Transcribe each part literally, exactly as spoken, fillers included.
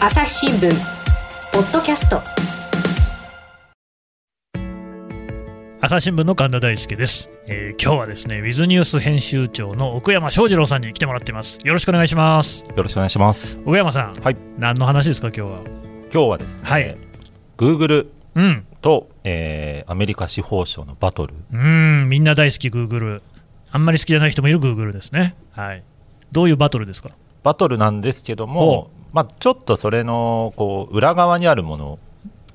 朝日新聞ポッドキャスト、朝日新聞の神田大輔です。えー、今日はですね、ウィズニュース編集長の奥山翔二郎さんに来てもらっています。よろしくお願いします。よろしくお願いします。奥山さん、はい、何の話ですか今日は。今日はですね、はい、Google と、うんえー、アメリカ司法省のバトル。うーん、みんな大好き Google、 あんまり好きじゃない人もいる Google ですね、はい、どういうバトルですか。バトルなんですけども、まあ、ちょっとそれのこう裏側にあるもの、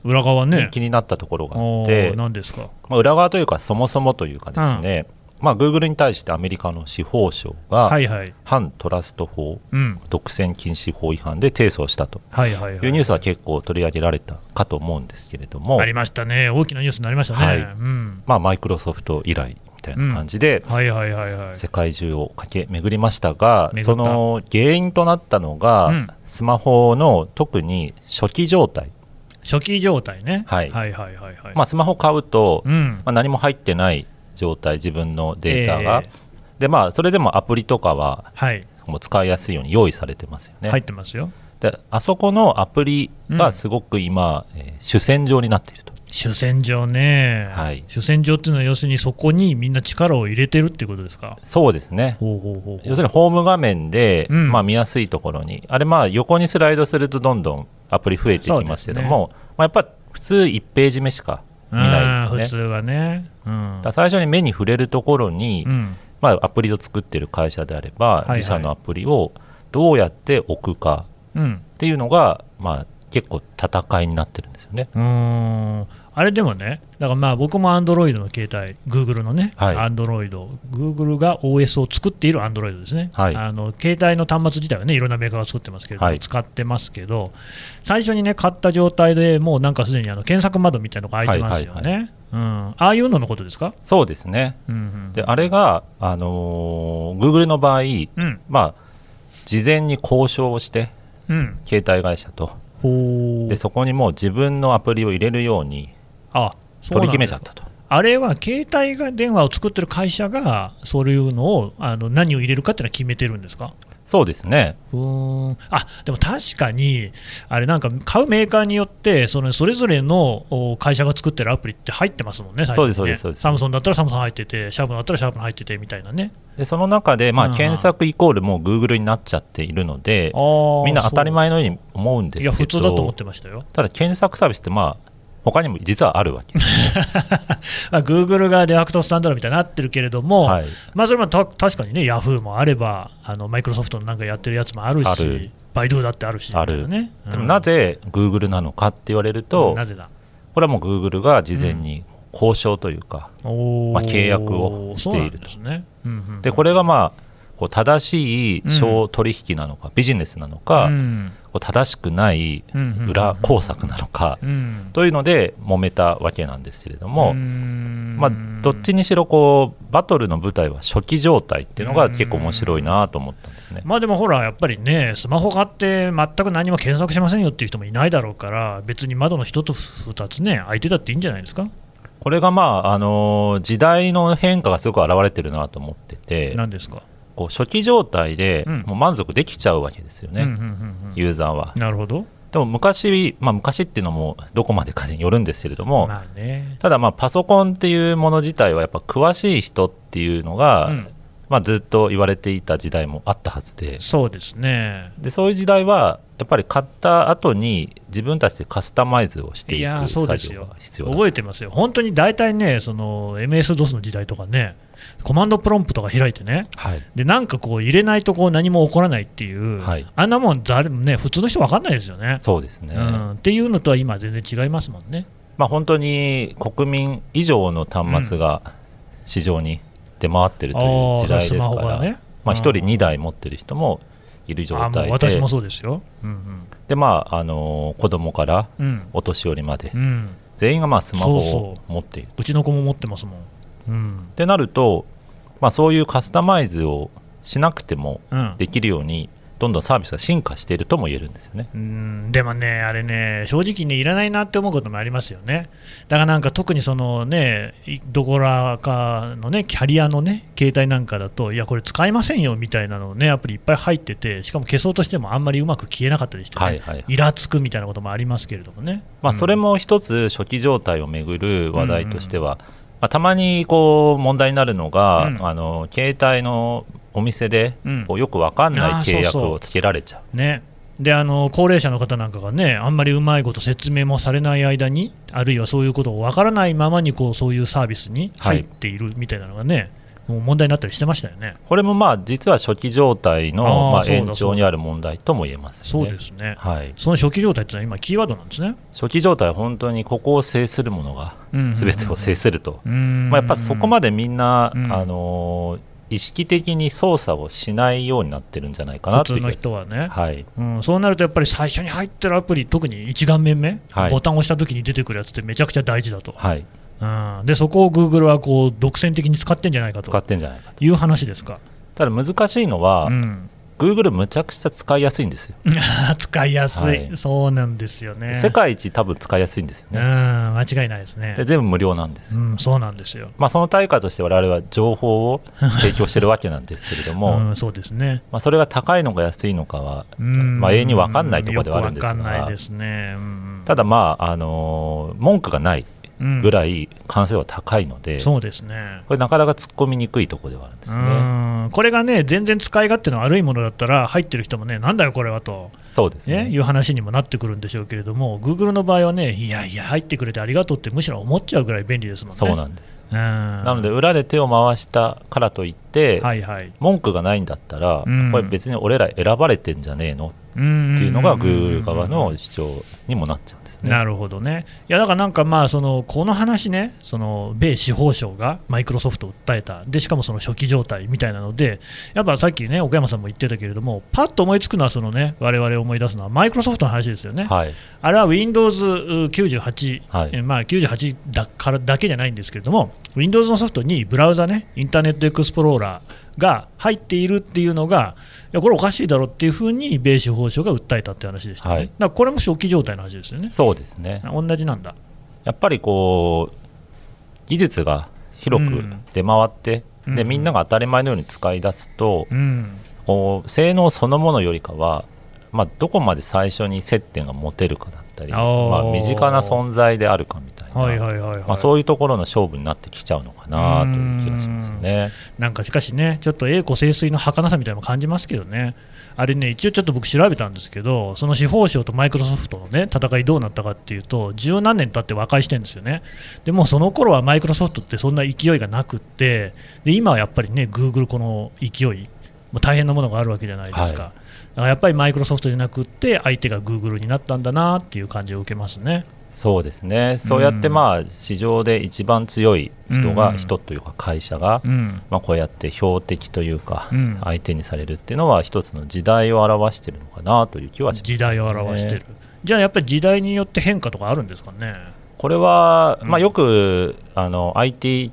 裏側ね、気になったところがあって。何ですか。まあ、裏側というかそもそもというかですね、うんまあ、Google に対してアメリカの司法省が反トラスト法、はいはい、独占禁止法違反で提訴したというニュースは結構取り上げられたかと思うんですけれども、ありましたね、大きなニュースになりましたね、はいうんまあ、マイクロソフト以来みたいな感じで世界中を駆け巡りましたが、その原因となったのが、うん、スマホの特に初期状態初期状態ね、はいはいはいはいはいまあ、スマホ買うと、うんまあ、何も入ってない状態、自分のデータが、えーでまあ、それでもアプリとかは、はい、もう使いやすいように用意されてますよね。入ってますよ。であそこのアプリがすごく今、うんえー、主戦場になっていると。主戦場ね、はい、主戦場っていうのは要するにそこにみんな力を入れてるっていうことですか。そうですね。ほうほうほうほう要するにホーム画面で、うんまあ、見やすいところに、あれまあ横にスライドするとどんどんアプリ増えていきますけども、ねまあ、やっぱり普通いちページ目しか見ないですよね。普通はね、うん、だ最初に目に触れるところに、うんまあ、アプリを作ってる会社であれば、はいはい、自社のアプリをどうやって置くかっていうのが、うんまあ、結構戦いになってるんですよね。うーんあれでもね、だからまあ僕も Android の携帯 Google のね、はい、Android Google が オーエス を作っている Android ですね、はい、あの携帯の端末自体はねいろんなメーカーが作ってますけれども、はい、使ってますけど、最初にね買った状態でもうなんかすでにあの検索窓みたいなのが開いてますよね、はいはいはいうん、ああいうののことですか。そうですね、うんうん、であれが、あのー、Google の場合、うんまあ、事前に交渉をして、うん、携帯会社とでそこにもう自分のアプリを入れるようにあ取り決めちゃったと。あれは携帯が電話を作ってる会社がそういうのをあの何を入れるかっていうのは決めてるんですか。そうですね。うーんあでも確かにあれなんか買うメーカーによってそのそれぞれの会社が作ってるアプリって入ってますもんね。最初にねサムソンだったらサムソン入ってて、シャープだったらシャープ入っててみたいなね。でその中で、まあ、検索イコールもう Google になっちゃっているので、うん、みんな当たり前のように思うんですけど、いや普通だと思ってましたよ。ただ検索サービスってまあ他にも実はあるわけです、ね、Google がデファクトスタンダードみたいになってるけれども、はいまあ、それもた確かにね Yahoo もあればマイクロソフトのなんかやってるやつもあるし、バイドゥだってあるし、ある、ねうん、でもなぜ Google なのかって言われると、うん、なぜだこれはもう Google が事前に交渉というか、うんまあ、契約をしていると。そうなんですね、うんうんうん、でこれがまあこう正しい商取引なのか、うん、ビジネスなのか、うん、こう正しくない裏工作なのか、うんうん、というので揉めたわけなんですけれども、うんまあ、どっちにしろこうバトルの舞台は初期状態っていうのが結構面白いなと思ったんですね、うんまあ、でもほらやっぱりねスマホ買って全く何も検索しませんよっていう人もいないだろうから、別に窓の一つ二つね開いてたっていいんじゃないですか。これがまあ、あのー、時代の変化がすごく表れてるなと思ってて。何ですか。こう初期状態でもう満足できちゃうわけですよね、うんうんうんうん、ユーザーは。なるほど。でも昔、まあ、昔っていうのもどこまでかによるんですけれども、まあね、ただまあパソコンっていうもの自体はやっぱ詳しい人っていうのが、うんまあ、ずっと言われていた時代もあったはずで。そうですね。でそういう時代はやっぱり買った後に自分たちでカスタマイズをしていく作業が必要だ。覚えてますよ本当に。大体ねその エムエスドス の時代とかね、コマンドプロンプトが開いてね、はい、でなんかこう入れないとこう何も起こらないっていう、はい、あんなもん誰もね普通の人分かんないですよね。そうですね、うん、っていうのとは今全然違いますもんね、まあ、本当に国民以上の端末が市場に出回ってるという時代ですから、うん、あー、それスマホがね、まあ、ひとりにだい持ってる人もいる状態で、あもう私もそうですよ、うんうん、でまあ、あのー、子供からお年寄りまで、うん、全員がまあスマホを持っている。そうそう、うちの子も持ってますもん。うん、ってなると、まあ、そういうカスタマイズをしなくてもできるようにどんどんサービスが進化しているとも言えるんですよね。うん、でもね、あれね、正直ね、いらないなって思うこともありますよね。だからなんか特にそのね、どこらかのねキャリアのね携帯なんかだと、いやこれ使いませんよみたいなのねアプリいっぱい入ってて、しかも消そうとしてもあんまりうまく消えなかったりして、ね、はいはいはい、イラつくみたいなこともありますけれどもね、まあ、それも一つ初期状態をめぐる話題としては、うんうん、まあ、たまにこう問題になるのが、うん、あの携帯のお店でこうよく分かんない契約をつけられちゃう、うん、ね、であの高齢者の方なんかがね、あんまりうまいこと説明もされない間に、あるいはそういうことを分からないままにこうそういうサービスに入っているみたいなのがね、はい、もう問題になったりしてましたよね。これもまあ実は初期状態のあ、まあ、延長にある問題とも言えますよね。そうですね、はい、その初期状態というのは今キーワードなんですね。初期状態は本当にここを制するものが全てを制すると、うんうんうんうん、まあ、やっぱそこまでみんな、うん、あのー意識的に操作をしないようになってるんじゃないかなっていう、普通の人はね、はい、うん、そうなるとやっぱり最初に入ってるアプリ、特に一画面目、はい、ボタンを押したときに出てくるやつってめちゃくちゃ大事だと、はい、うん、でそこを Google はこう独占的に使ってんじゃないかと使ってんじゃないかという話ですか。ただ難しいのは、うん、Google むちゃくちゃ使いやすいんですよ使いやすい、はい、そうなんですよね。世界一多分使いやすいんですよね、うん、間違いないですね。で全部無料なんです、うん、そうなんですよ、まあ、その対価として我々は情報を提供してるわけなんですけれども、うん、そうですね、まあ、それが高いのか安いのかは、まあ、永遠に分かんないところではあるんですが、よく分かんないですね、うん、ただまあ、あのー、文句がないぐらい完成度は高いので、うん、そうですね、これなかなか突っ込みにくいところではあるんですね。うん、これがね全然使い勝手の悪いものだったら入ってる人もね、なんだよこれはと、そうですね、ね、いう話にもなってくるんでしょうけれども、 Google の場合はね、いやいや入ってくれてありがとうってむしろ思っちゃうぐらい便利ですもんね。そうなんです。うん、なので裏で手を回したからといって、はいはい、文句がないんだったら、うん、これ別に俺ら選ばれてんじゃねえのっていうのが Google 側の主張にもなっちゃうんですよね。なるほどね。いやだからなんかまあそのこの話ね、その米司法省がマイクロソフトを訴えた、でしかもその初期状態みたいなので、やっぱさっきね奥山さんも言ってたけれども、パッと思いつくのはそのね我々思い出すのはマイクロソフトの話ですよね、はい、あれは ウィンドウズきゅうじゅうはち、はい、まあ、きゅうじゅうはち だ, からだけじゃないんですけれども、 Windows のソフトにブラウザね、インターネットエクスプローラーが入っているっていうのが、いやこれおかしいだろっていうふうに米司法省が訴えたって話でしたね、はい、だからこれも初期状態の話ですよね。そうですね、同じなんだ。やっぱりこう技術が広く出回って、うん、でみんなが当たり前のように使い出すと、うん、こう性能そのものよりかは、まあ、どこまで最初に接点が持てるかだったり、まあ、身近な存在であるかみたいな、はいはいはいはい、まあ、そういうところの勝負になってきちゃうのかなという気がしますよね。なんかしかしね、ちょっと栄枯盛衰の儚さみたいなのも感じますけどね。あれね、一応ちょっと僕調べたんですけど、その司法省とマイクロソフトの、ね、戦いどうなったかっていうと、十何年経って和解してるんですよね。でもその頃はマイクロソフトってそんな勢いがなくって、で今はやっぱりね Google この勢いもう大変なものがあるわけじゃないですか、はい、だからやっぱりマイクロソフトじゃなくって相手が Google になったんだなっていう感じを受けますね。そうですね。そうやってまあ市場で一番強い人が、うん、人というか会社が、うん、まあ、こうやって標的というか相手にされるっていうのは一つの時代を表しているのかなという気はします、ね、時代を表している。じゃあやっぱり時代によって変化とかあるんですかね。これはまあよくあの アイティー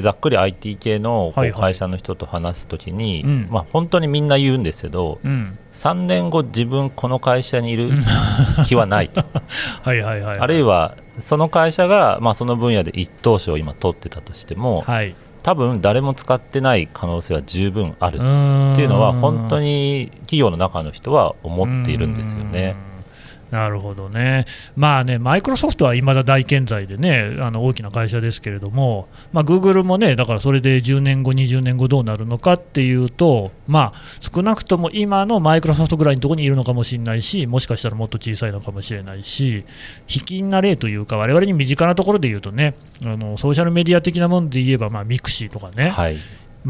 ざっくり アイティー 系の会社の人と話すときに、はいはい、まあ、本当にみんな言うんですけど、うん、さんねんご自分この会社にいる気はないとはいはいはい、はい、あるいはその会社が、まあ、その分野で一等賞を今取ってたとしても、はい、多分誰も使ってない可能性は十分あるっていうのは本当に企業の中の人は思っているんですよね。なるほどね。まあね、マイクロソフトはいまだ大健在でね、あの大きな会社ですけれども、まあ、Google もね、だからそれでじゅうねんご、にじゅうねんごどうなるのかっていうと、まあ、少なくとも今のマイクロソフトぐらいのところにいるのかもしれないし、もしかしたらもっと小さいのかもしれないし、卑近な例というか、我々に身近なところで言うとね、あのソーシャルメディア的なもので言えば、まあ、ミクシーとかね、はい、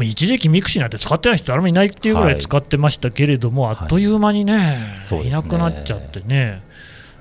一時期ミクシーなんて使ってない人誰もいないっていうぐらい使ってましたけれども、はい、あっという間にね、はい、そうですね、いなくなっちゃってね。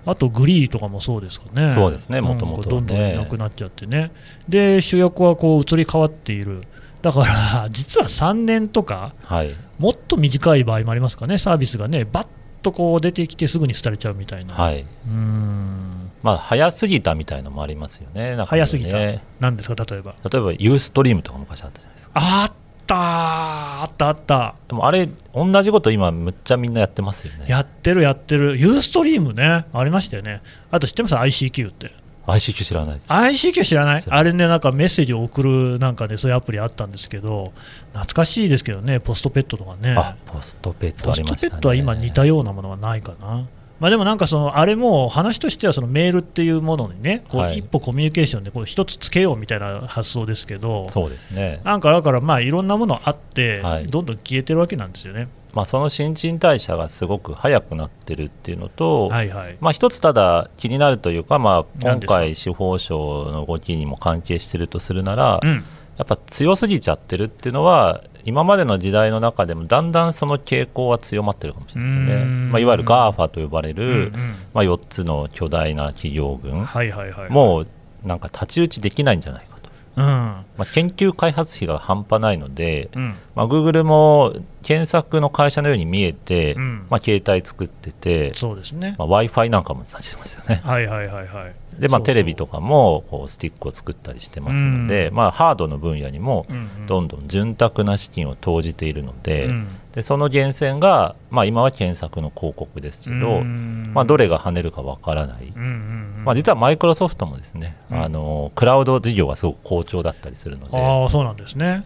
あとグリーとかもそうですかね。そうですね、もともとどんどんいなくなっちゃってね。で主役はこう移り変わっている。だから実はさんねんとか、はい、もっと短い場合もありますかね。サービスがねバッとこう出てきてすぐに廃れちゃうみたいな、はい、うーん、まあ、早すぎたみたいなのもありますよ ね, ね早すぎたなんですか。例えば例えば U-Stream とか昔あったじゃないですか。あったあったあった。でもあれ同じこと今むっちゃみんなやってますよね。やってるやってる。U-Stream ねありましたよね。あと知ってます アイシーキュー って。アイシーキュー 知らないです。アイシーキュー 知らない。あれねなんかメッセージを送るなんかねそういうアプリあったんですけど懐かしいですけどねポストペットとかね。あポストペットありましたね。ポストペットは今似たようなものはないかな。まあ、でもなんかそのあれも話としてはそのメールっていうものにねこう一歩コミュニケーションでこう一つつけようみたいな発想ですけどそうですねなんかだからまあいろんなものあってどんどん消えてるわけなんですよね、まあ、その新陳代謝がすごく早くなってるっていうのと、はいはいまあ、一つただ気になるというか、まあ、今回司法省の動きにも関係してるとするなら、うん、やっぱ強すぎちゃってるっていうのは今までの時代の中でもだんだんその傾向は強まってるかもしれないですよね、まあ、いわゆる ガーファ と呼ばれる、うんうんまあ、よっつの巨大な企業群、はいはいはいはい、もうなんか太刀打ちできないんじゃないかと、うんまあ、研究開発費が半端ないので、うんまあ、Google も検索の会社のように見えて、うんまあ、携帯作っててそうですね、まあ、Wi-Fi なんかも立ちてますよねはいはいはいはいでまあ、テレビとかもこうスティックを作ったりしてますので、うんまあ、ハードの分野にもどんどん潤沢な資金を投じているの で,、うん、でその源泉が、まあ、今は検索の広告ですけど、うんまあ、どれが跳ねるかわからない、うんうんまあ、実はマイクロソフトもですね、うん、あのクラウド事業がすごく好調だったりするのであそうなんですね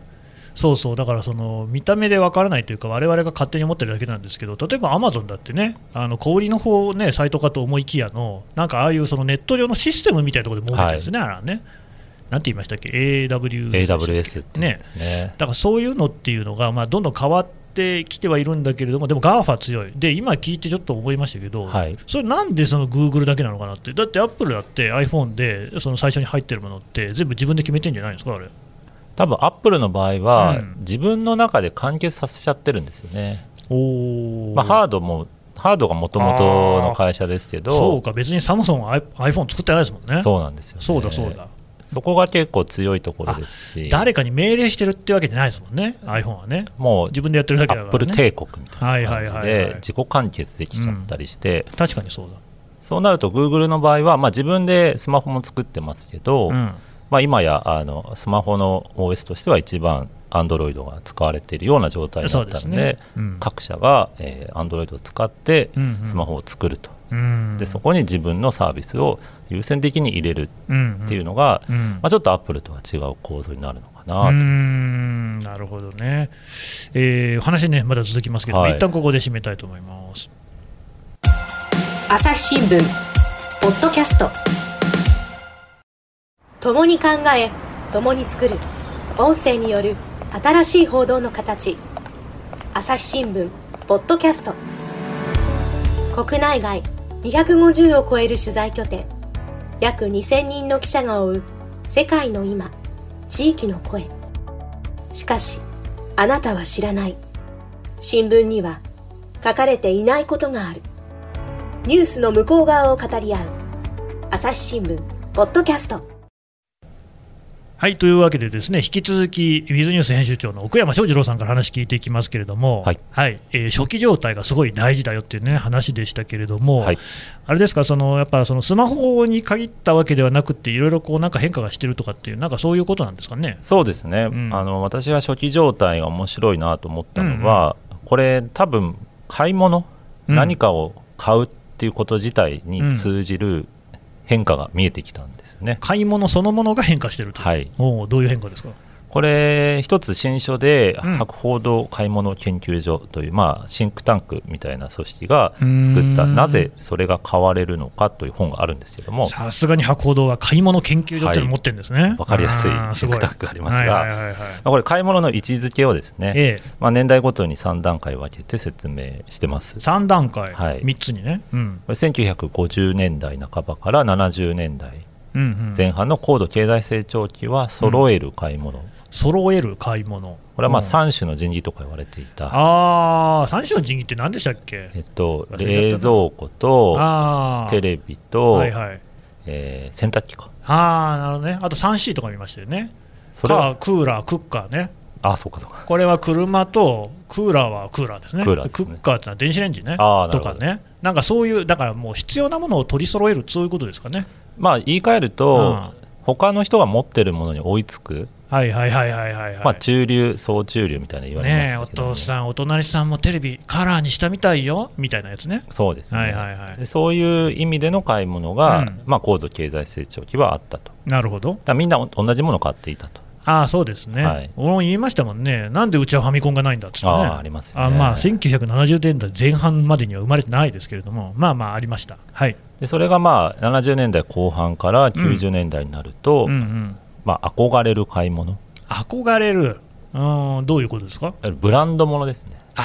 そうそうだからその見た目でわからないというか我々が勝手に思ってるだけなんですけど例えばアマゾンだってねあの小売りの方ねサイトかと思いきやのなんかああいうそのネット上のシステムみたいなところで儲けてるんですね、はい、あらねなんて言いましたっけ エーダブリューエス ってねだからそういうのっていうのがまあどんどん変わってきてはいるんだけれどもでも ガーファ 強いで今聞いてちょっと思いましたけど、はい、それなんでその Google だけなのかなってだって Apple だって iPhone でその最初に入ってるものって全部自分で決めてるんじゃないですかあれ多分アップルの場合は、うん、自分の中で完結させちゃってるんですよねお、まあ、ハードもハードがもともとの会社ですけどそうか別にサムソンは iPhone 作ってないですもんねそうなんですよねそうだそうだそこが結構強いところですし誰かに命令してるってわけじゃないですもんね iPhone はねもう自分でやってるだけだからねアップル帝国みたいな感じで自己完結できちゃったりして、うん、確かにそうだそうなると Google の場合は、まあ、自分でスマホも作ってますけど、うんまあ、今やあのスマホの オーエス としては一番 Android が使われているような状態だったので、ねうん、各社が、えー、Android を使ってスマホを作ると、うんうん、でそこに自分のサービスを優先的に入れるっていうのが、うんうんまあ、ちょっと Apple とは違う構造になるのかなとうーんなるほどね、えー、話ねまだ続きますけど、はい、一旦ここで締めたいと思います。朝日新聞ポッドキャスト共に考え、共に作る。音声による新しい報道の形。朝日新聞ポッドキャスト。国内外にひゃくごじゅうを超える取材拠点、約にせんにんの記者が追う世界の今、地域の声。しかし、あなたは知らない。新聞には書かれていないことがある。ニュースの向こう側を語り合う。朝日新聞ポッドキャスト。はいというわけでですね引き続きウィズニュース編集長の奥山翔二郎さんから話聞いていきますけれども、はいはいえー、初期状態がすごい大事だよっていうね話でしたけれども、はい、あれですかそのやっぱそのスマホに限ったわけではなくていろいろこうなんか変化がしてるとかっていうなんかそういうことなんですかね。そうですね、うん、あの私は初期状態が面白いなと思ったのは、うんうん、これ多分買い物、うん、何かを買うっていうこと自体に通じる、うん変化が見えてきたんですよね。買い物そのものが変化してると、はい、おどういう変化ですか。これ一つ新書で、うん、博報堂買い物研究所という、まあ、シンクタンクみたいな組織が作ったなぜそれが買われるのかという本があるんですけどもさすがに博報堂は買い物研究所っていうのを持ってるんですね、はい、分かりやすいシンクタンクがありますが、はいはいはいはい、これ買い物の位置づけをですね、ええまあ、年代ごとにさん段階分けて説明してます。さん段階、はい、みっつにね、うん、これせんきゅうひゃくごじゅうねんだいなかばからななじゅうねんだいぜん半の高度経済成長期は揃える買い物、うん揃える買い物これはまあさん種の神器とか言われていた、うん、あさん種の神器って何でしたっけ、えっと、冷蔵庫とテレビと、はいはいえー、洗濯機かあなるほどねあと スリーシー とか見ましたよね。それはカークーラークッカーねあそうかそうかこれは車とクーラーはクーラーですね。クーラーですね。クッカーってのは電子レンジねあとかねなんかそういうだからもう必要なものを取り揃えるそういうことですかね。まあ言い換えると、うん、他の人が持ってるものに追いつくはいはいはいはいはい、はい、まあ中流総中流みたいな言われましたけどね。ねえ、お父さんお隣さんもテレビカラーにしたみたいよみたいなやつね。そうですね、はいはいはい、でそういう意味での買い物が、うんまあ、高度経済成長期はあったと。なるほど。だからみんな同じものを買っていたと。ああそうですね、はい、俺も言いましたもんね。なんでうちはファミコンがないんだって言ってね。ああありますね。あまあせんきゅうひゃくななじゅうねんだいぜん半までには生まれてないですけれども、まあまあありました、はい、でそれがまあななじゅうねんだいこう半からきゅうじゅうねんだいになると、うんうんうんまあ、憧れる買い物。憧れる、うん、どういうことですか。ブランドものですね。あ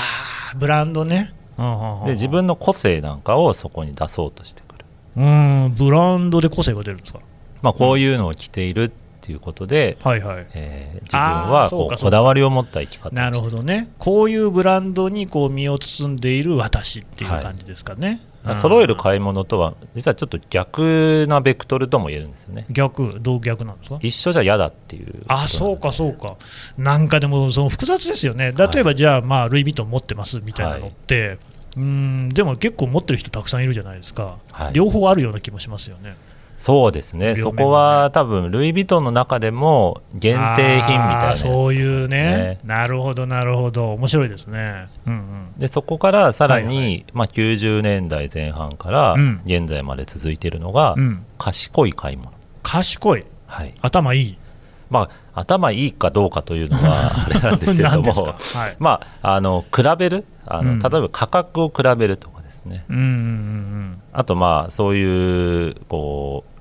あブランドね、うんうん、で自分の個性なんかをそこに出そうとしてくる。うんブランドで個性が出るんですか。まあ、こういうのを着ているということで、はいはいえー、自分はこうこだわりを持った生き方をして。なるほどね。こういうブランドにこう身を包んでいる私っていう感じですかね、はい、揃える買い物とは実はちょっと逆なベクトルとも言えるんですよね。逆どう逆なんですか。一緒じゃ嫌だっていう。あそうかそうか。なんかでもその複雑ですよね。例えばじゃあまあルイ・ヴィトン持ってますみたいなのって、はい、うーんでも結構持ってる人たくさんいるじゃないですか、はい、両方あるような気もしますよね。そうですね。そこは多分ルイ・ヴィトンの中でも限定品みたいなやつ、ね、そういうね。なるほどなるほど面白いですね、うんうん、でそこからさらに、はいはいまあ、きゅうじゅうねんだいぜん半から現在まで続いているのが、うん、賢い買い物。賢い、はい、頭いい。まあ、頭いいかどうかというのはあれなんですけどもはいまあ、あの比べるあの、うん、例えば価格を比べるとかですね、うんうんうんうん、あとまあそういうこう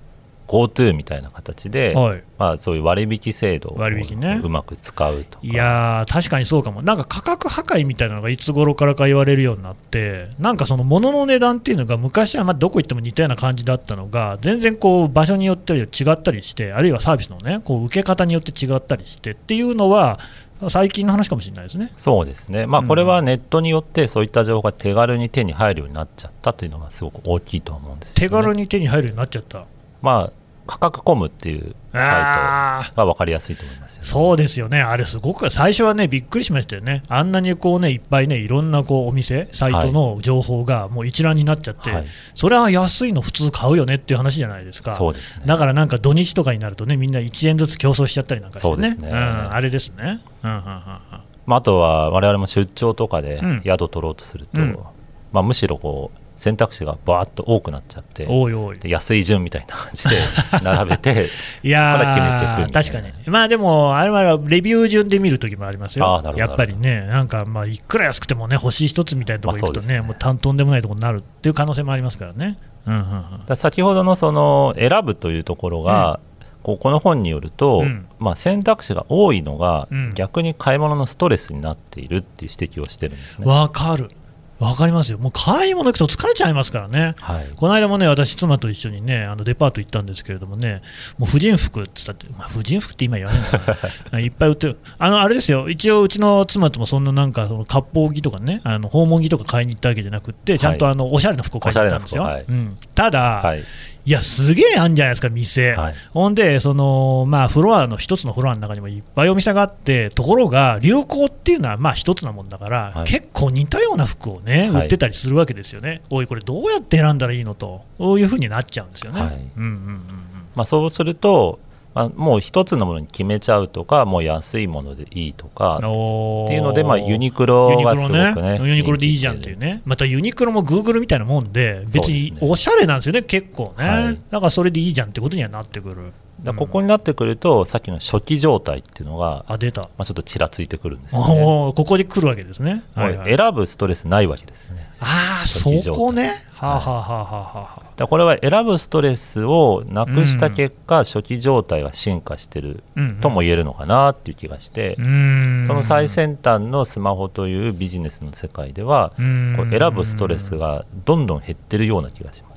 GoTo みたいな形で、はいまあ、そういう割引制度をうまく使うとか、ね、いや確かにそうかも。なんか価格破壊みたいなのがいつ頃からか言われるようになって、なんかその物の値段っていうのが昔はまあどこ行っても似たような感じだったのが全然こう場所によって違ったりして、あるいはサービスの、ね、こう受け方によって違ったりしてっていうのは最近の話かもしれないですね。そうですね、まあ、これはネットによってそういった情報が手軽に手に入るようになっちゃったというのがすごく大きいと思うんですよね。手軽に手に入るようになっちゃった。まあ、価格コムっていうサイトは分かりやすいと思いますよね。そうですよね。あれすごく最初はねびっくりしましたよね。あんなにこうねいっぱいねいろんなこうお店サイトの情報がもう一覧になっちゃって、はい、それは安いの普通買うよねっていう話じゃないですか。そうですね。だからなんか土日とかになるとねみんないちえんずつ競争しちゃったりなんかしてね。そうですね、うん、あれですね、うんうんうんうん、まあ、あとは我々も出張とかで宿取ろうとすると、うんうんまあ、むしろこう選択肢がバーッと多くなっちゃって、おいおいで安い順みたいな感じで並べていやから決めていくみたいな。確かに、まあ、でもあれはレビュー順で見るときもありますよ。やっぱりねなんかまあいくら安くてもね星一つみたいなところに行くと ね,、まあ、うねもう単とんでもないところになるっていう可能性もありますからね、うんうんうん、だ先ほど の, その選ぶというところが、うんこの本によると、うんまあ、選択肢が多いのが逆に買い物のストレスになっているっていう指摘をしてるんですね。わかるわかりますよ。もう買い物行くと疲れちゃいますからね、はい、この間もね私妻と一緒にねあのデパート行ったんですけれどもね、もう婦人服って言ったって、まあ、婦人服って今言わないのかいっぱい売ってる。あのあれですよ、一応うちの妻ともそんななんかその割烹着とかねあの訪問着とか買いに行ったわけじゃなくってちゃんとあのおしゃれな服を買いに行ったんですよ、はいうん、ただ、はいいやすげえあんじゃないですか店、はい、ほんでその、まあ、フロアの一つのフロアの中にもいっぱいお店があって、ところが流行っていうのはまあ一つなもんだから、はい、結構似たような服をね売ってたりするわけですよね、はい、おいこれどうやって選んだらいいのというふうになっちゃうんですよね、はいうんうんうんまあ、そうすると、まあ、もう一つのものに決めちゃうとかもう安いものでいいとかっていうので、まあ、ユニクロがすごくねユニクロでいいじゃんっていうね。またユニクロもグーグルみたいなもんで別におしゃれなんですよね結構ね、はい、だからそれでいいじゃんってことにはなってくる。だここになってくると、うん、さっきの初期状態っていうのがあ出た、まあ、ちょっとちらついてくるんですよね。おここで来るわけですね、はいはい、選ぶストレスないわけですよね。ああそこね、はあはあはあはあ、だこれは選ぶストレスをなくした結果、うん、初期状態は進化してるとも言えるのかなっていう気がして、うん、その最先端のスマホというビジネスの世界では、うん、こう選ぶストレスがどんどん減ってるような気がします。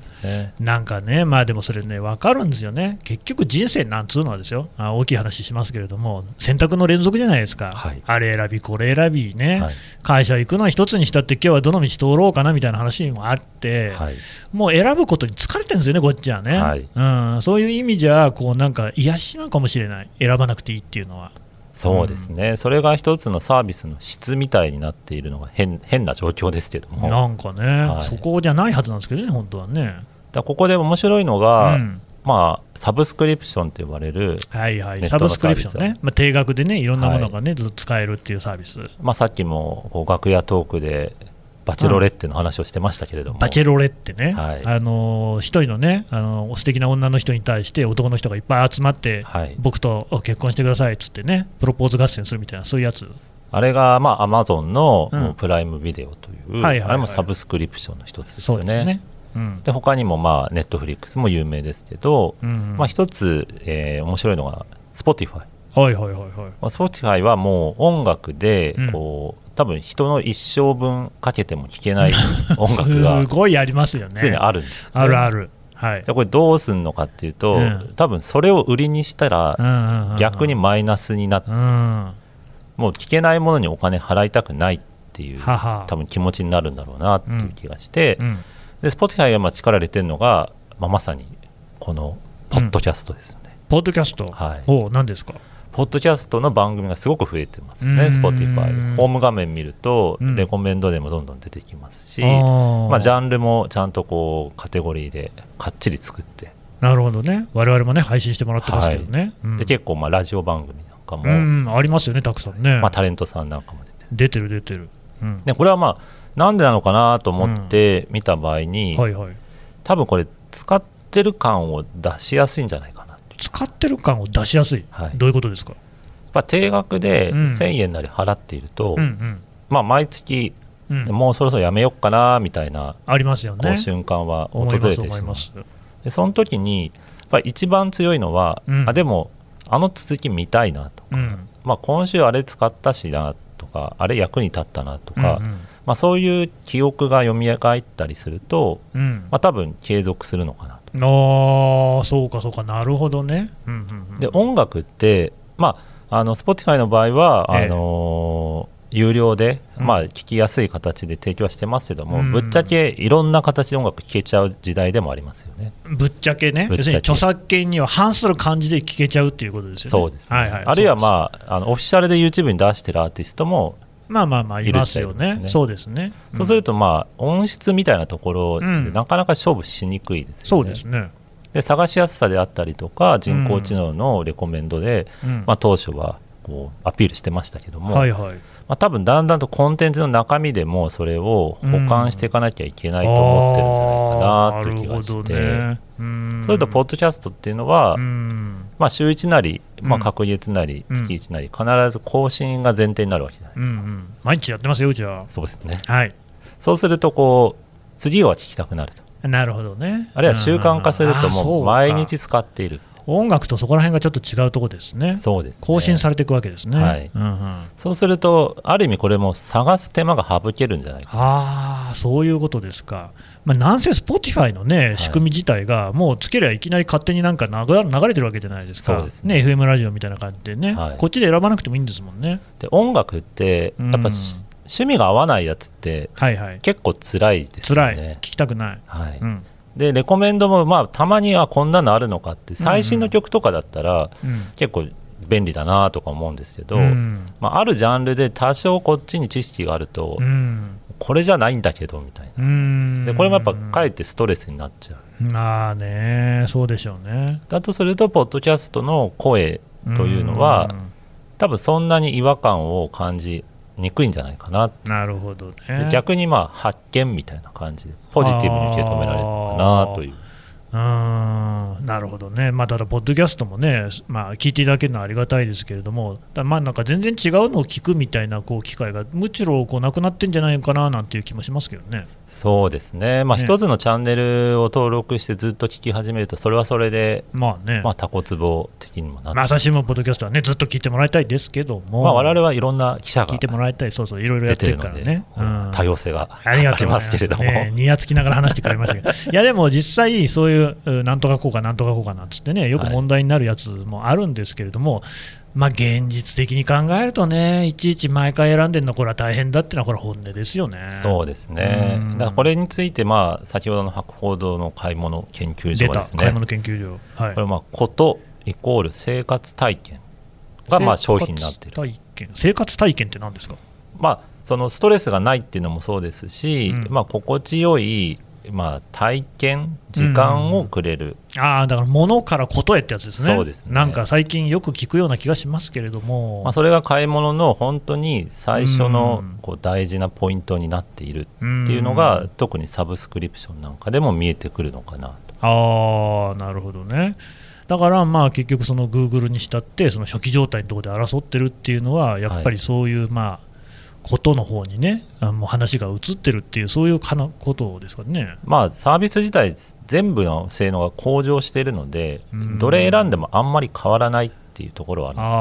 なんかね、まあ、でもそれね分かるんですよね。結局人生なんつうのはですよ、あ大きい話しますけれども選択の連続じゃないですか、はい、あれ選びこれ選びね、はい、会社行くのは一つにしたって今日はどの道通ろうかなみたいな話もあって、はい、もう選ぶことに疲れてるんですよねこっちはね、はいうん、そういう意味じゃこうなんか癒しなのかもしれない、選ばなくていいっていうのは。そうですね、うん、それが一つのサービスの質みたいになっているのが 変, 変な状況ですけども、なんかね、はい、そこじゃないはずなんですけどね本当はね。だここで面白いのが、うんまあ、サブスクリプションと呼ばれる、はいはい、サブスクリプションね、まあ、定額でねいろんなものがね、はい、ずっと使えるっていうサービス、まあ、さっきも楽屋トークでバチェロレッテの話をしてましたけれども、バチェロレッテね、はい、あの一人のねあの素敵な女の人に対して男の人がいっぱい集まって、はい、僕と結婚してくださいっつってねプロポーズ合戦するみたいなそういうやつ、あれがまあ Amazon のプライムビデオという、うん、あれもサブスクリプションの一つですよね、そうですね、うん、で他にもまあ Netflix も有名ですけど、うんうん、まあ、一つ、えー、面白いのが Spotify、はいはいはいはい、まあ、Spotify はもう音楽でこう、うん、多分人の一生分かけても聴けない音楽がすごいありますよね、常にあるんですよね、あるある、はい、じゃあこれどうすんのかっていうと、うん、多分それを売りにしたら逆にマイナスになって、うんうんうん、もう聴けないものにお金払いたくないっていうはは多分気持ちになるんだろうなっていう気がして、うんうん、で Spotify がまあ力入れてるのが、まあ、まさにこのポッドキャストですよね、うん、ポッドキャスト、はい、お、何ですか、ポッドキャストの番組がすごく増えてますよね Spotify、 ホーム画面見ると、うん、レコメンドでもどんどん出てきますし、あ、まあ、ジャンルもちゃんとこうカテゴリーでかっちり作って、なるほどね、我々もね配信してもらってますけどね、はい、うん、で結構まあラジオ番組なんかも、うん、ありますよね、たくさんね、まあ、タレントさんなんかも出てる出てる出てる、うん、でこれはまあなんでなのかなと思って見た場合に、うん、はいはい、多分これ使ってる感を出しやすいんじゃないかな、使ってる感を出しやすい、はい、どういうことですか、やっぱ定額でせんえんなり払っていると、うんうんうん、まあ、毎月、うん、もうそろそろやめようかなみたいな、ありますよね、こう瞬間は訪れてしまう、思います思います、でその時にやっぱ一番強いのは、うん、あでもあの続き見たいなとか、うん、まあ、今週あれ使ったしなとかあれ役に立ったなとか、うんうん、まあ、そういう記憶がよみがえったりすると、うん、まあ、多分継続するのかなと。ああ、そうかそうか、なるほどね、うんうんうん、で音楽って、まあ、あの Spotify の場合は、えーあのー、有料で、うん、まあ、聴きやすい形で提供はしてますけども、うん、ぶっちゃけいろんな形で音楽聴けちゃう時代でもありますよね、ぶっちゃけね、要するに著作権には反する感じで聴けちゃうっていうことですよね、そうですね、はいはい、あるいは、まあ、あのオフィシャルで YouTube に出してるアーティストもまあまあまあいますよね、そうですね、うん、そうするとまあ音質みたいなところでなかなか勝負しにくいですよね、うん、そうですね、で探しやすさであったりとか人工知能のレコメンドで、うん、まあ、当初はこうアピールしてましたけども、うん、はいはい、まあ、多分だんだんとコンテンツの中身でもそれを補完していかなきゃいけないと思ってるんじゃないかなという気がして、うん、なるほどね、うん、それとポッドキャストっていうのは、うん、まあ、週いちなり、まあ、隔月なり月いちなり必ず更新が前提になるわけじゃないですか、うんうん、毎日やってますようちは、そうですね、はい、そうするとこう次は聞きたくなると、なるほどね、あるいは習慣化するともう毎日使っている、うん、音楽とそこら辺がちょっと違うところですね、そうですね、更新されていくわけですね、はい、うんうん、そうするとある意味これも探す手間が省けるんじゃないか、あ、そういうことですか、まあ、なんせ Spotify の、ね、仕組み自体がもうつければいきなり勝手になんか流れてるわけじゃないですか、そうですね、ね、エフエム ラジオみたいな感じでね、はい、こっちで選ばなくてもいいんですもんね、で音楽ってやっぱ、うん、趣味が合わないやつって、はいはい、結構つらいですよね、辛い、聞きたくない、はい、うん、でレコメンドも、まあ、たまにはこんなのあるのかって最新の曲とかだったら、うんうん、結構便利だなとか思うんですけど、うん、まあ、あるジャンルで多少こっちに知識があると、うん、これじゃないんだけどみたいな、うーん、でこれもやっぱかえってストレスになっちゃう、まあね、そうでしょうね、だとするとポッドキャストの声というのは多分そんなに違和感を感じにくいんじゃないかな、なるほどね、逆にまあ発見みたいな感じでポジティブに受け止められるのかなという、うーん、なるほどね、まあ、ただポッドキャストもね、まあ、聞いていただけるのはありがたいですけれども、だまあなんか全然違うのを聞くみたいなこう機会がむしろこうなくなってんじゃないかななんていう気もしますけどね、そうですね、まあ、一つのチャンネルを登録してずっと聞き始めるとそれはそれで、まあね、まあ、タコツボ的にもなって、まあ、朝日新聞ポッドキャストはねずっと聞いてもらいたいですけども、まあ、我々はいろんな記者が聞いてもらいたい、そうそういろいろやってるからね、うん、多様性がありますけれども、ね、ニヤつきながら話してくれましたけどいやでも実際そういうなんとかこうかなんとかこうかなんつってねよく問題になるやつもあるんですけれども、はい、まあ、現実的に考えるとねいちいち毎回選んでるのこれは大変だってのはこれ本音ですよね、そうですね、だからこれについて、まあ、先ほどの博報堂の買い物研究所はですね、買い物研究所、はい、これまあことイコール生活体験がまあ商品になっている、生活体験、生活体験って何ですか、まあ、そのストレスがないっていうのもそうですし、うん、まあ、心地よいまあ、体験時間をくれる、うん、ああだから物からことへってやつですね。そうですね。なんか最近よく聞くような気がしますけれども、まあ、それが買い物の本当に最初のこう大事なポイントになっているっていうのが、うん、特にサブスクリプションなんかでも見えてくるのかなと。ああなるほどね。だからまあ結局その Google にしたってその初期状態のところで争ってるっていうのはやっぱりそういうまあ、はいことの方にねもう話が移ってるっていうそういうかなことですかね。まあサービス自体全部の性能が向上しているので、うん、どれ選んでもあんまり変わらないっていうところはあるんですね。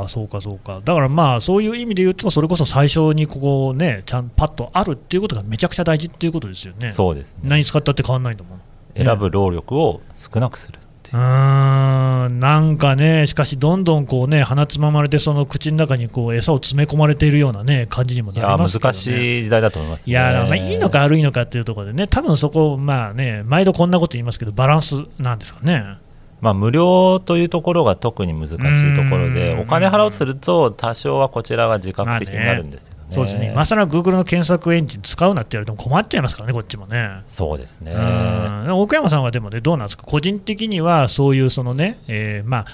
ああそうかそうか。だからまあそういう意味で言うとそれこそ最初にここねちゃんパッとあるっていうことがめちゃくちゃ大事っていうことですよね。そうですね。何使ったって変わらないんだもん。選ぶ労力を少なくする。うーんなんかねしかしどんどんこうね鼻つままれてその口の中にこう餌を詰め込まれているようなね感じにもなりますけど、ね、いや難しい時代だと思います、ね、いやまあいいのか悪いのかっていうところでね多分そこまあね毎度こんなこと言いますけどバランスなんですかね。まあ、無料というところが特に難しいところでお金払おうとすると多少はこちらが自覚的になるんですよね。まあね、そうですね。今更 Google の検索エンジン使うなって言われても困っちゃいますからねこっちもね。そうですね。奥山さんはでも、ね、どうなんですか個人的にはそういうそのね、えー、まあ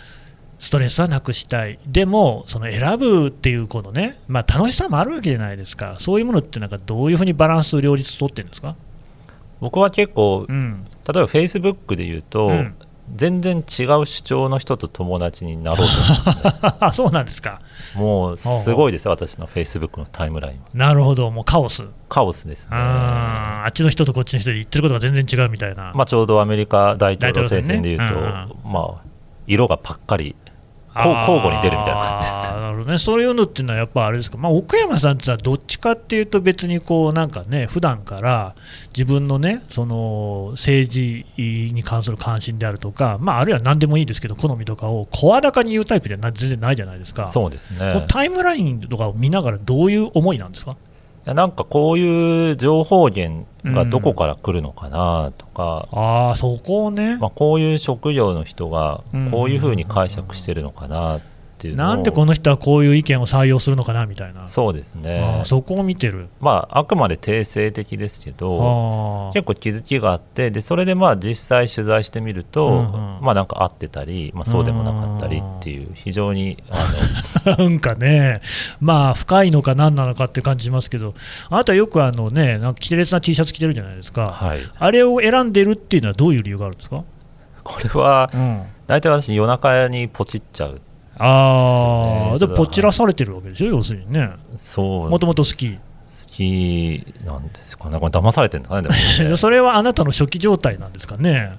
ストレスはなくしたいでもその選ぶっていうこのね、まあ、楽しさもあるわけじゃないですか。そういうものってなんかどういうふうにバランス両立取ってるんですか。僕は結構、うん、例えば Facebook で言うと、うん全然違う主張の人と友達になろうと。そうなんですか。もうすごいですよ私の Facebook のタイムライン。なるほど。もうカオスカオスですね。 あ, あっちの人とこっちの人で言ってることが全然違うみたいな、まあ、ちょうどアメリカ大統領政権でいうと、ねうんうんまあ、色がパッカリ交互に出るみたいな感じです。なるほどね。そういうのっていうのはやっぱあれですか、まあ、奥山さんってのはどっちかっていうと別にこうなんかね普段から自分のねその政治に関する関心であるとか、まあ、あるいは何でもいいですけど好みとかを声高に言うタイプでは全然ないじゃないですか。そうですね。そのタイムラインとかを見ながらどういう思いなんですか。いやなんかこういう情報源がどこから来るのかなとか、うん、ああそこをね、まあ、こういう職業の人がこういうふうに解釈してるのかなっていうのを、なんでこの人はこういう意見を採用するのかなみたいな。そうですね。あそこを見てる、まあ、あくまで定性的ですけど結構気づきがあって、でそれでまあ実際取材してみると、うんうん、まあなんか合ってたり、まあ、そうでもなかったりっていう非常にあのなんかね、まあ、深いのか何なのかって感じしますけど、あなたよくあの、ね、なんか奇麗な T シャツ着てるじゃないですか、はい、あれを選んでるっていうのはどういう理由があるんですか。これは、うん、大体私夜中にポチっちゃう。ああ、でポチらされてるわけでしょ、要するにね。そう、もともと好き好きなんですかね。これ騙されてるんですかね、でもねそれはあなたの初期状態なんですかね。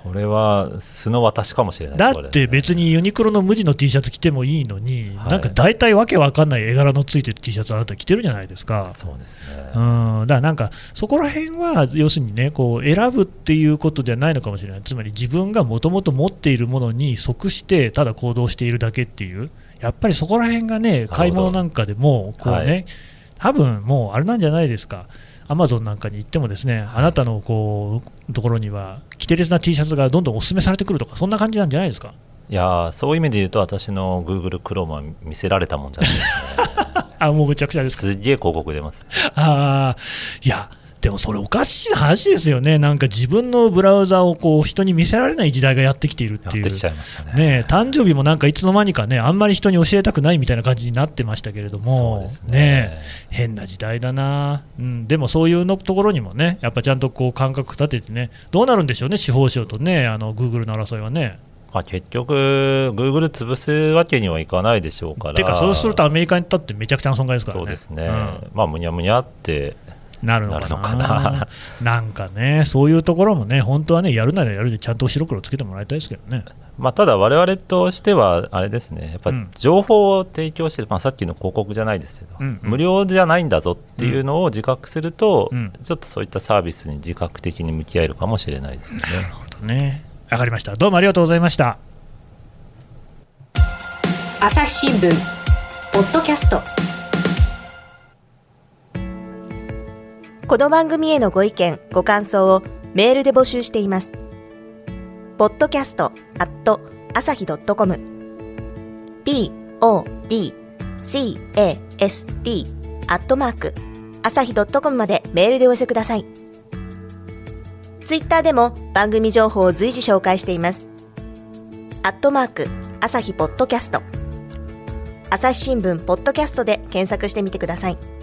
これは素の私かもしれない。だって別にユニクロの無地の T シャツ着てもいいのに、はい、なんか大体わけわかんない絵柄のついてる T シャツあなた着てるじゃないですか。そうですね。うん、だからなんかそこら辺は要するにねこう選ぶっていうことではないのかもしれない。つまり自分がもともと持っているものに即してただ行動しているだけっていう、やっぱりそこら辺がね買い物なんかでもこうね、はい、多分もうあれなんじゃないですか。アマゾンなんかに行ってもですね、はい、あなたのこうところにはキテレツな T シャツがどんどんお勧めされてくるとかそんな感じなんじゃないですか。いやそういう意味で言うと私の Google Chrome は見せられたもんじゃないです、ね、あもうぐちゃぐちゃですか。すげえ広告出ます。あいやでもそれおかしい話ですよね。なんか自分のブラウザをこう人に見せられない時代がやってきているっていう。やってきちゃいましたね。ね誕生日もなんかいつの間にかねあんまり人に教えたくないみたいな感じになってましたけれども。そうですね。ね変な時代だな、うん、でもそういうのところにもねやっぱちゃんとこう感覚立ててね。どうなるんでしょうね司法省とねあの Google の争いはね。まあ、結局 Google 潰すわけにはいかないでしょうから。てかそうするとアメリカにとってめちゃくちゃな損害ですからね。そうですね、うん、まあむにゃむにゃってなるのかな。なんかねそういうところもね本当はねやるならやるでちゃんと白黒つけてもらいたいですけどね。まあ、ただ我々としてはあれですね、やっぱ情報を提供して、うんまあ、さっきの広告じゃないですけど、うんうん、無料じゃないんだぞっていうのを自覚すると、うんうん、ちょっとそういったサービスに自覚的に向き合えるかもしれないですね。なるほどね。わかりました。どうもありがとうございました。朝日新聞ポッドキャスト。この番組へのご意見、ご感想をメールで募集しています。ポッドキャスト アット アサヒ ドット コム ポッドキャスト アット アサヒ ドット コム までメールでお寄せください。ツイッターでも番組情報を随時紹介しています。アットマーク朝日ポッドキャスト、朝日新聞ポッドキャストで検索してみてください。